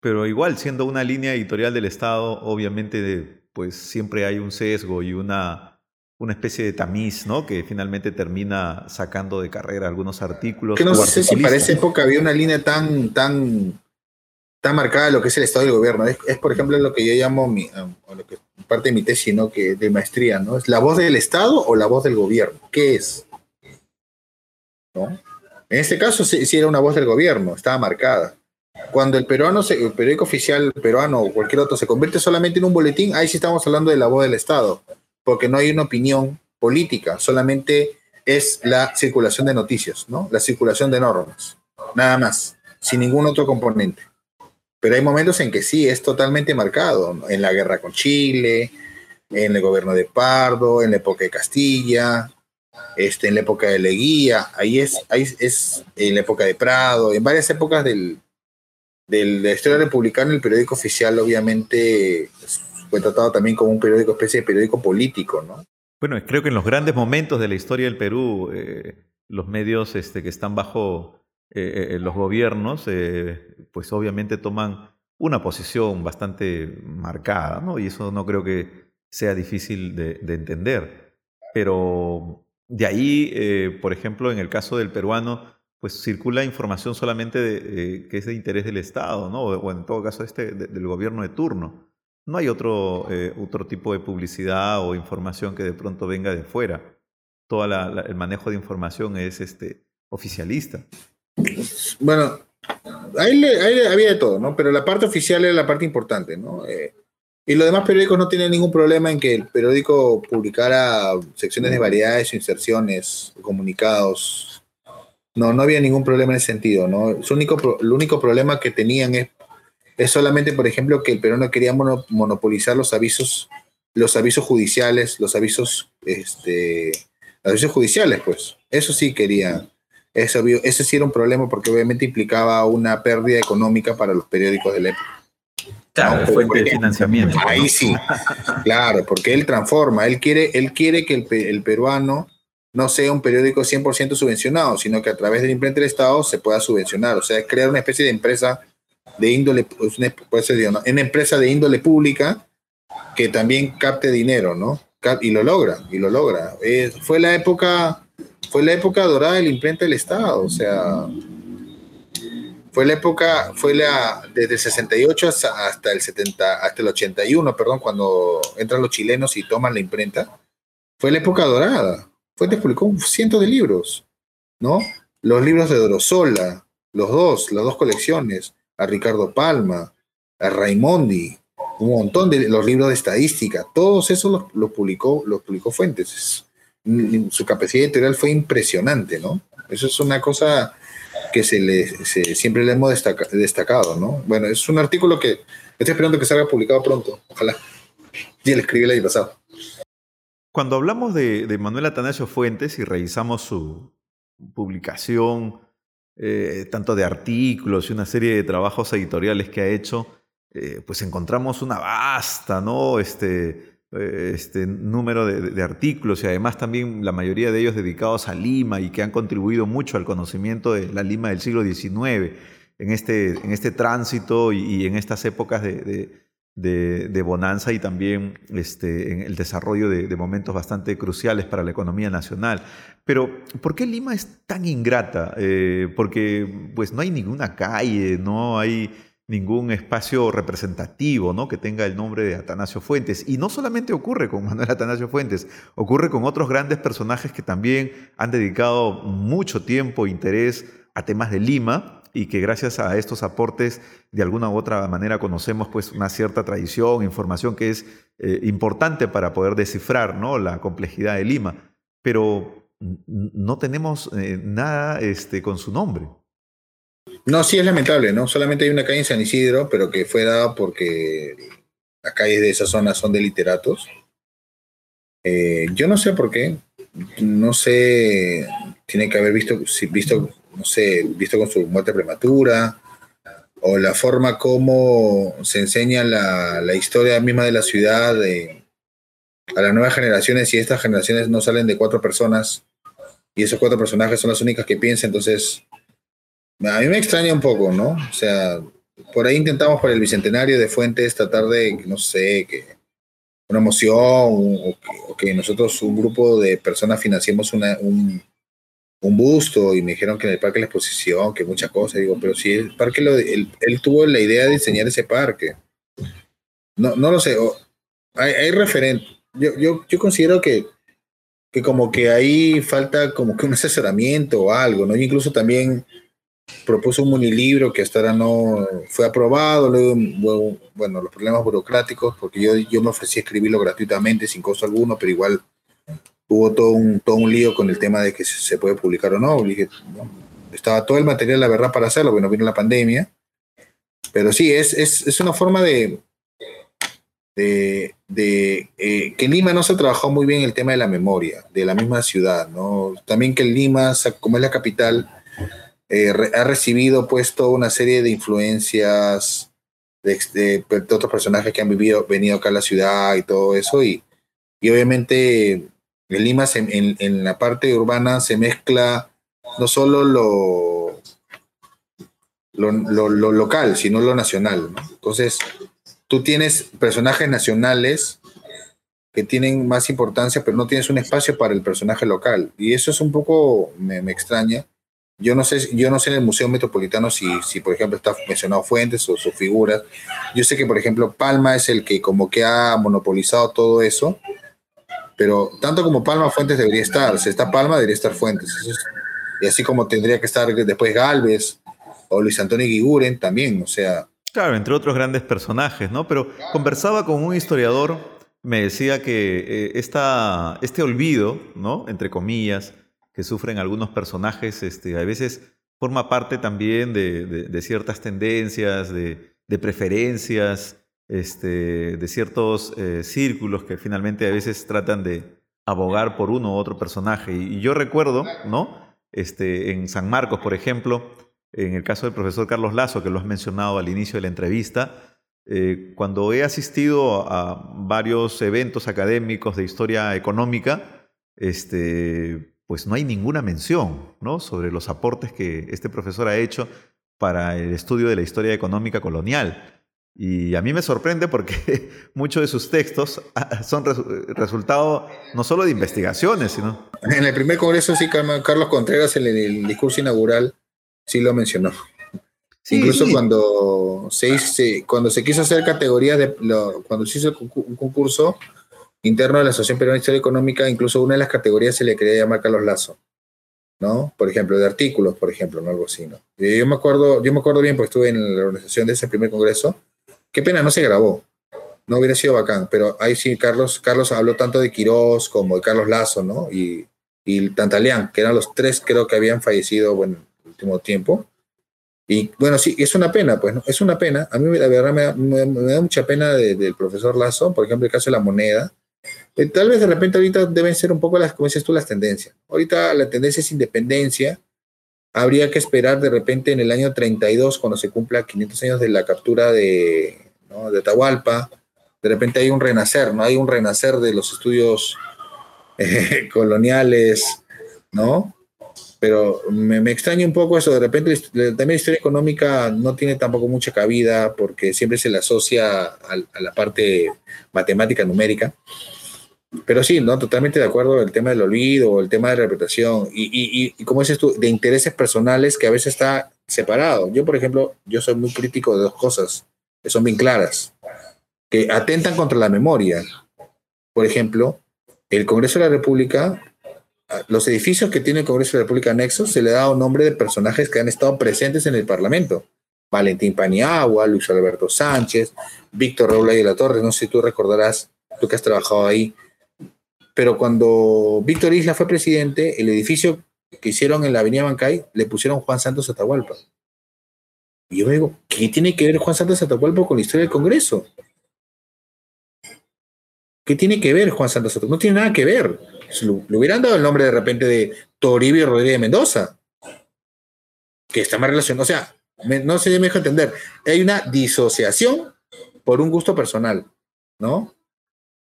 pero igual siendo una línea editorial del Estado, obviamente pues siempre hay un sesgo y una, una especie de tamiz, ¿no? Que finalmente termina sacando de carrera algunos artículos. Que no sé si para esa época había una línea tan, tan, tan marcada de lo que es el Estado y el gobierno. Es, es por ejemplo lo que yo llamo, mi, o lo que parte de mi tesis, ¿no? Que de maestría, ¿no? ¿Es la voz del Estado o la voz del gobierno? ¿Qué es? ¿No? En este caso sí, sí era una voz del gobierno, estaba marcada. Cuando el peruano, se, el periódico oficial peruano o cualquier otro se convierte solamente en un boletín, ahí sí estamos hablando de la voz del Estado, porque no hay una opinión política, solamente es la circulación de noticias, ¿no? La circulación de normas, nada más, sin ningún otro componente. Pero hay momentos en que sí es totalmente marcado, ¿no? En la guerra con Chile, en el gobierno de Pardo, en la época de Castilla... Este, en la época de Leguía, ahí es, ahí es en la época de Prado, en varias épocas del, del, de la historia republicana, el periódico oficial obviamente fue tratado también como un periódico, especie de periódico político, ¿no? Bueno, creo que en los grandes momentos de la historia del Perú, eh, los medios este, que están bajo eh, los gobiernos, eh, pues obviamente toman una posición bastante marcada, ¿no? Y eso no creo que sea difícil de, de entender, pero... De ahí, eh, por ejemplo, en el caso del peruano, pues circula información solamente de, eh, que es de interés del Estado, ¿no? O, o en todo caso este, de, del gobierno de turno. No hay otro, eh, otro tipo de publicidad o información que de pronto venga de fuera. Todo la, la, el manejo de información es este, oficialista. Bueno, ahí, le, ahí había de todo, ¿no? Pero la parte oficial era la parte importante, ¿no? Eh, Y los demás periódicos no tienen ningún problema en que el periódico publicara secciones de variedades, inserciones, comunicados. No, no había ningún problema en ese sentido, ¿no? Su único, el único problema que tenían es, es solamente, por ejemplo, que el peruano quería mono, monopolizar los avisos, los avisos judiciales, los avisos, este, los avisos judiciales, pues. Eso sí quería. Eso, eso sí era un problema porque obviamente implicaba una pérdida económica para los periódicos de la época. Claro, no, fuente de financiamiento. Ahí ¿no? sí, claro, porque él transforma, él quiere, él quiere que el, el peruano no sea un periódico cien por ciento subvencionado, sino que a través del imprenta del Estado se pueda subvencionar, o sea, crear una especie de empresa de índole, una, puede ser, ¿no? Una empresa de índole pública que también capte dinero, ¿no? Y lo logra, y lo logra. Eh, fue la época, fue la época dorada del imprenta del Estado, o sea... Fue la época, fue la desde el sesenta y ocho hasta, hasta el setenta, hasta el ochenta y uno, perdón, cuando entran los chilenos y toman la imprenta. Fue la época dorada. Fuentes publicó cientos de libros, ¿no? Los libros de Dorosola, los dos, las dos colecciones, a Ricardo Palma, a Raimondi, un montón de los libros de estadística, todos esos los, los publicó, los publicó Fuentes. Su capacidad editorial fue impresionante, ¿no? Eso es una cosa que se le, se, siempre le hemos destaca, destacado, ¿no? Bueno, es un artículo que estoy esperando que salga publicado pronto, ojalá. Ya lo escribí el año pasado. Cuando hablamos de, de Manuel Atanasio Fuentes y revisamos su publicación, eh, tanto de artículos y una serie de trabajos editoriales que ha hecho, eh, pues encontramos una vasta, ¿no? Este, este número de, de artículos y además también la mayoría de ellos dedicados a Lima y que han contribuido mucho al conocimiento de la Lima del siglo diecinueve. en este, en este tránsito y, y en estas épocas de, de, de, de bonanza y también este, en el desarrollo de, de momentos bastante cruciales para la economía nacional. Pero, ¿por qué Lima es tan ingrata? Eh, porque pues, no hay ninguna calle, no hay ningún espacio representativo, ¿no?, que tenga el nombre de Atanasio Fuentes. Y no solamente ocurre con Manuel Atanasio Fuentes, ocurre con otros grandes personajes que también han dedicado mucho tiempo e interés a temas de Lima y que gracias a estos aportes de alguna u otra manera conocemos pues, una cierta tradición, información que es eh, importante para poder descifrar, ¿no?, la complejidad de Lima. Pero no tenemos eh, nada este, con su nombre. No, sí es lamentable, ¿no? Solamente hay una calle en San Isidro, pero que fue dada porque las calles de esa zona son de literatos. Eh, yo no sé por qué, no sé, tiene que haber visto, visto, no sé, visto con su muerte prematura, o la forma como se enseña la, la historia misma de la ciudad de, a las nuevas generaciones, y estas generaciones no salen de cuatro personas, y esos cuatro personajes son las únicas que piensan, entonces... A mí me extraña un poco, ¿no? O sea, por ahí intentamos para el Bicentenario de Fuentes tratar de, no sé, que una moción o que, o que nosotros, un grupo de personas, financiemos una, un, un busto y me dijeron que en el parque la exposición, que muchas cosas. Digo, pero si el parque, lo, él, él tuvo la idea de diseñar ese parque. No, no lo sé. O, hay, hay referentes. Yo, yo, yo considero que, que como que ahí falta como que un asesoramiento o algo, ¿no? Y incluso también... propuso un monilibro que hasta ahora no fue aprobado, luego, bueno, los problemas burocráticos, porque yo, yo me ofrecí a escribirlo gratuitamente, sin costo alguno, pero igual hubo todo un, todo un lío con el tema de que se puede publicar o no. Dije, bueno, estaba todo el material, la verdad, para hacerlo, bueno, vino la pandemia, pero sí, es, es, es una forma de, de, de eh, que en Lima no se trabajó muy bien el tema de la memoria, de la misma ciudad, ¿no? También que en Lima, como es la capital, Eh, re, ha recibido pues toda una serie de influencias de, de, de otros personajes que han vivido, venido acá a la ciudad y todo eso, y, y obviamente en Lima se, en, en la parte urbana se mezcla no solo lo lo, lo, lo local, sino lo nacional, ¿no? Entonces tú tienes personajes nacionales que tienen más importancia, pero no tienes un espacio para el personaje local, y eso es un poco, me, me extraña. Yo no sé, yo no sé en el Museo Metropolitano si, si por ejemplo, está mencionado Fuentes o sus figuras. Yo sé que, por ejemplo, Palma es el que como que ha monopolizado todo eso, pero tanto como Palma, Fuentes debería estar. Si está Palma, debería estar Fuentes. Eso es, y así como tendría que estar después Galvez o Luis Antonio Guiguren también, o sea... Claro, entre otros grandes personajes, ¿no? Pero conversaba con un historiador, me decía que eh, esta, este olvido, ¿no?, entre comillas, que sufren algunos personajes, este, a veces forma parte también de, de, de ciertas tendencias, de, de preferencias, este, de ciertos eh, círculos que finalmente a veces tratan de abogar por uno u otro personaje. Y, y yo recuerdo, ¿no?, este, en San Marcos, por ejemplo, en el caso del profesor Carlos Lazo, que lo has mencionado al inicio de la entrevista, eh, cuando he asistido a varios eventos académicos de historia económica, este... pues no hay ninguna mención, ¿no?, sobre los aportes que este profesor ha hecho para el estudio de la historia económica colonial. Y a mí me sorprende porque muchos de sus textos son resultado no solo de investigaciones, sino... En el primer congreso, sí, Carlos Contreras, en el discurso inaugural, sí lo mencionó. Sí. Incluso cuando se, hizo, cuando se quiso hacer categorías, de, cuando se hizo un concurso interno de la Asociación Peruana de Historia Económica, incluso una de las categorías se le quería llamar Carlos Lazo, ¿no? Por ejemplo, de artículos, por ejemplo, ¿no? Algo así, ¿no? Yo me acuerdo, yo me acuerdo bien, porque estuve en la organización de ese primer congreso. Qué pena, no se grabó. No hubiera sido bacán, pero ahí sí Carlos, Carlos habló tanto de Quirós como de Carlos Lazo, ¿no? Y, y Tantaleán, que eran los tres, creo que habían fallecido, bueno, en el último tiempo. Y bueno, sí, es una pena, pues, ¿no? Es una pena. A mí, la verdad, me da, me, me da mucha pena de, del profesor Lazo, por ejemplo, el caso de la moneda. Tal vez de repente ahorita deben ser un poco las, como dices tú, las tendencias. Ahorita la tendencia es independencia. Habría que esperar de repente en el año treinta y dos, cuando se cumpla quinientos años de la captura de, ¿no?, de Atahualpa. De repente hay un renacer, ¿no? Hay un renacer de los estudios eh, coloniales, ¿no? pero me, me extraña un poco eso. De repente también la historia económica no tiene tampoco mucha cabida porque siempre se le asocia a, a la parte matemática numérica. Pero sí, no, totalmente de acuerdo, el tema del olvido, el tema de interpretación y, y, y como dices tú, de intereses personales que a veces está separado. Yo, por ejemplo, yo soy muy crítico de dos cosas que son bien claras, que atentan contra la memoria. Por ejemplo, el Congreso de la República, los edificios que tiene el Congreso de la República anexos, se le ha dado nombre de personajes que han estado presentes en el Parlamento. Valentín Paniagua, Luis Alberto Sánchez, Víctor Raúl de la Torre, no sé si tú recordarás, tú que has trabajado ahí. Pero cuando Víctor Isla fue presidente, el edificio que hicieron en la avenida Bancay, le pusieron Juan Santos Atahualpa. Y yo me digo, ¿qué tiene que ver Juan Santos Atahualpa con la historia del Congreso? ¿Qué tiene que ver Juan Santos Atahualpa? No tiene nada que ver. Le hubieran dado el nombre de repente de Toribio Rodríguez de Mendoza, que está más relacionado. O sea, me, no sé, me dejo entender. Hay una disociación por un gusto personal, ¿no?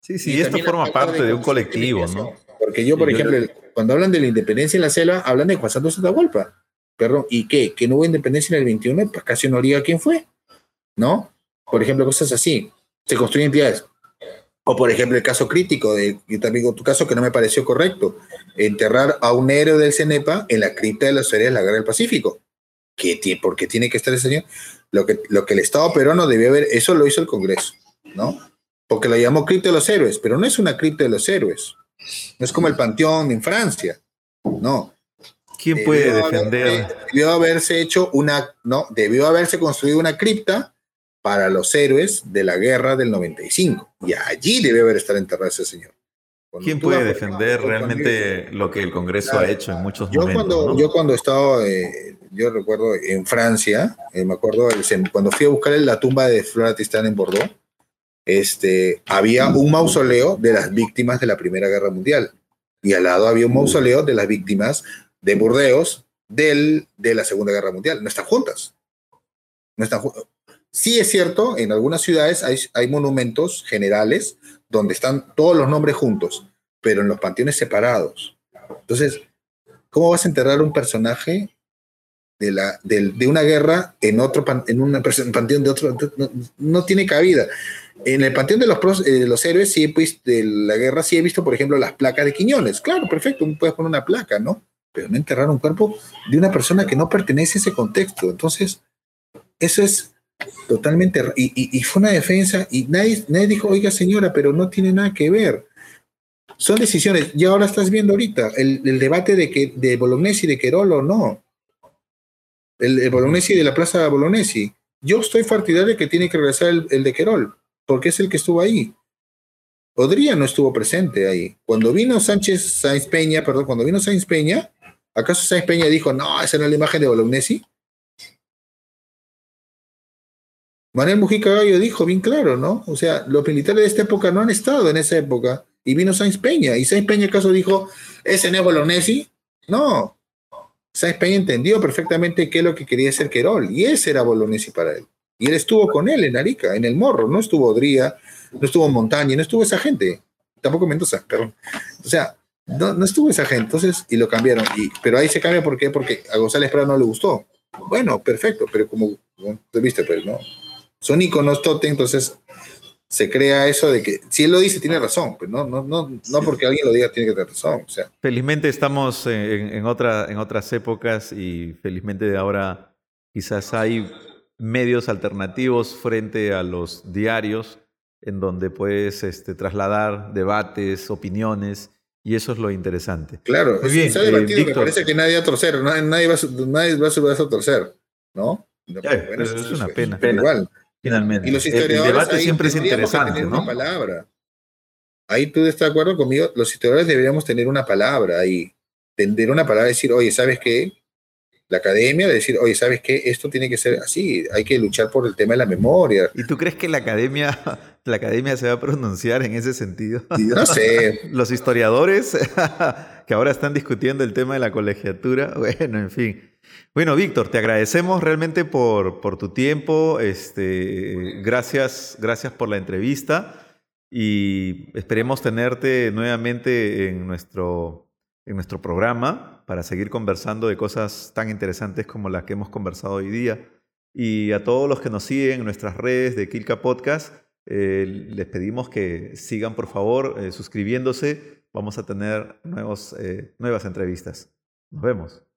Sí, sí, y esto forma parte de, de un colectivo, ¿no? Porque yo, por sí, ejemplo, yo... cuando hablan de la independencia en la selva, hablan de Juan Santos Atahualpa. Perdón, ¿y qué? ¿Que no hubo independencia en el veintiuno? Pues casi no haría quién fue, ¿no? Por ejemplo, cosas así. Se construyen entidades. O, por ejemplo, el caso crítico, de, yo también digo tu caso que no me pareció correcto, enterrar a un héroe del CENEPA en la cripta de las Heroías de la Guerra del Pacífico. ¿Qué tiene, ¿Por qué tiene que estar ese señor? Lo que, lo que el Estado peruano debió haber, eso lo hizo el Congreso, ¿no? Porque lo llamó cripta de los héroes, pero no es una cripta de los héroes. No es como el Panteón en Francia, no. ¿Quién puede debió defender? Haber, debió haberse hecho una, no, debió haberse construido una cripta para los héroes de la guerra del noventa y cinco. Y allí debe haber estado enterrado ese señor. Cuando ¿Quién puede defender realmente cuando... lo que el Congreso claro. ha hecho en muchos yo momentos? Cuando, ¿no? Yo cuando he estado, eh, yo recuerdo en Francia, eh, me acuerdo el, cuando fui a buscar la tumba de Flora Tristán en Bordeaux, Este, había un mausoleo de las víctimas de la Primera Guerra Mundial y al lado había un mausoleo de las víctimas de Burdeos del, de la Segunda Guerra Mundial. No están juntas. No están ju- sí es cierto, en algunas ciudades hay, hay monumentos generales donde están todos los nombres juntos, pero en los panteones separados. Entonces, ¿cómo vas a enterrar un personaje de, la, de, de una guerra en otro pan, en un panteón de otro? No, no tiene cabida. En el Panteón de los, pros, eh, los Héroes sí, pues, de la guerra sí he visto, por ejemplo, las placas de Quiñones. Claro, perfecto, puedes poner una placa, ¿no? Pero no enterrar un cuerpo de una persona que no pertenece a ese contexto. Entonces, eso es totalmente... Y, y, y fue una defensa y nadie, nadie dijo, oiga señora, pero no tiene nada que ver. Son decisiones. Y ahora estás viendo ahorita el, el debate de, que, de Bolognesi, de Querol o no. El, el Bolognesi de la Plaza Bolognesi. Yo estoy partidario de que tiene que regresar el, el de Querol, porque es el que estuvo ahí. Odría no estuvo presente ahí. Cuando vino Sánchez Sáenz Peña, perdón, cuando vino Sáenz Peña, ¿acaso Sáenz Peña dijo, no, esa no es la imagen de Bolognesi? Manuel Mujica Gallo dijo, bien claro, ¿no? O sea, los militares de esta época no han estado en esa época, y vino Sáenz Peña, y Sáenz Peña acaso dijo, ¿ese no es Bolognesi? No. Sáenz Peña entendió perfectamente qué es lo que quería hacer Querol, y ese era Bolognesi para él. Y él estuvo con él en Arica, en el Morro. No estuvo Odría, no estuvo Montaña, no estuvo esa gente. Tampoco Mendoza, perdón. O sea, no, no estuvo esa gente. Entonces, y lo cambiaron. Y, pero ahí se cambia, ¿por qué? Porque a González Prado no le gustó. Bueno, perfecto, pero como tú viste, pero no. Son íconos totem, entonces se crea eso de que, si él lo dice, tiene razón. Pero no, no, no, no porque alguien lo diga, tiene que tener razón. O sea. Felizmente estamos en, en, otra, en otras épocas y felizmente de ahora quizás hay medios alternativos frente a los diarios en donde puedes este, trasladar debates, opiniones, y eso es lo interesante. Claro, muy bien, eh, Víctor, me parece que nadie va a torcer, nadie, nadie, va, nadie va a torcer, ¿no? no ya, bueno, es, es una es, pena. pena. Igual. Finalmente. Y los historiadores, el debate ahí siempre es interesante, ¿no? Palabra. Ahí tú estás de acuerdo conmigo, los historiadores deberíamos tener una palabra ahí, tener una palabra y decir, oye, ¿sabes qué? La academia, de decir, oye, ¿sabes qué? Esto tiene que ser así, hay que luchar por el tema de la memoria. ¿Y tú crees que la academia, la academia se va a pronunciar en ese sentido? Yo no sé. Los historiadores que ahora están discutiendo el tema de la colegiatura, bueno, en fin. Bueno, Víctor, te agradecemos realmente por, por tu tiempo, este, gracias, gracias por la entrevista y esperemos tenerte nuevamente en nuestro, en nuestro programa para seguir conversando de cosas tan interesantes como las que hemos conversado hoy día. Y a todos los que nos siguen en nuestras redes de Kilka Podcast, eh, les pedimos que sigan, por favor, eh, suscribiéndose. Vamos a tener nuevos, eh, nuevas entrevistas. Nos vemos.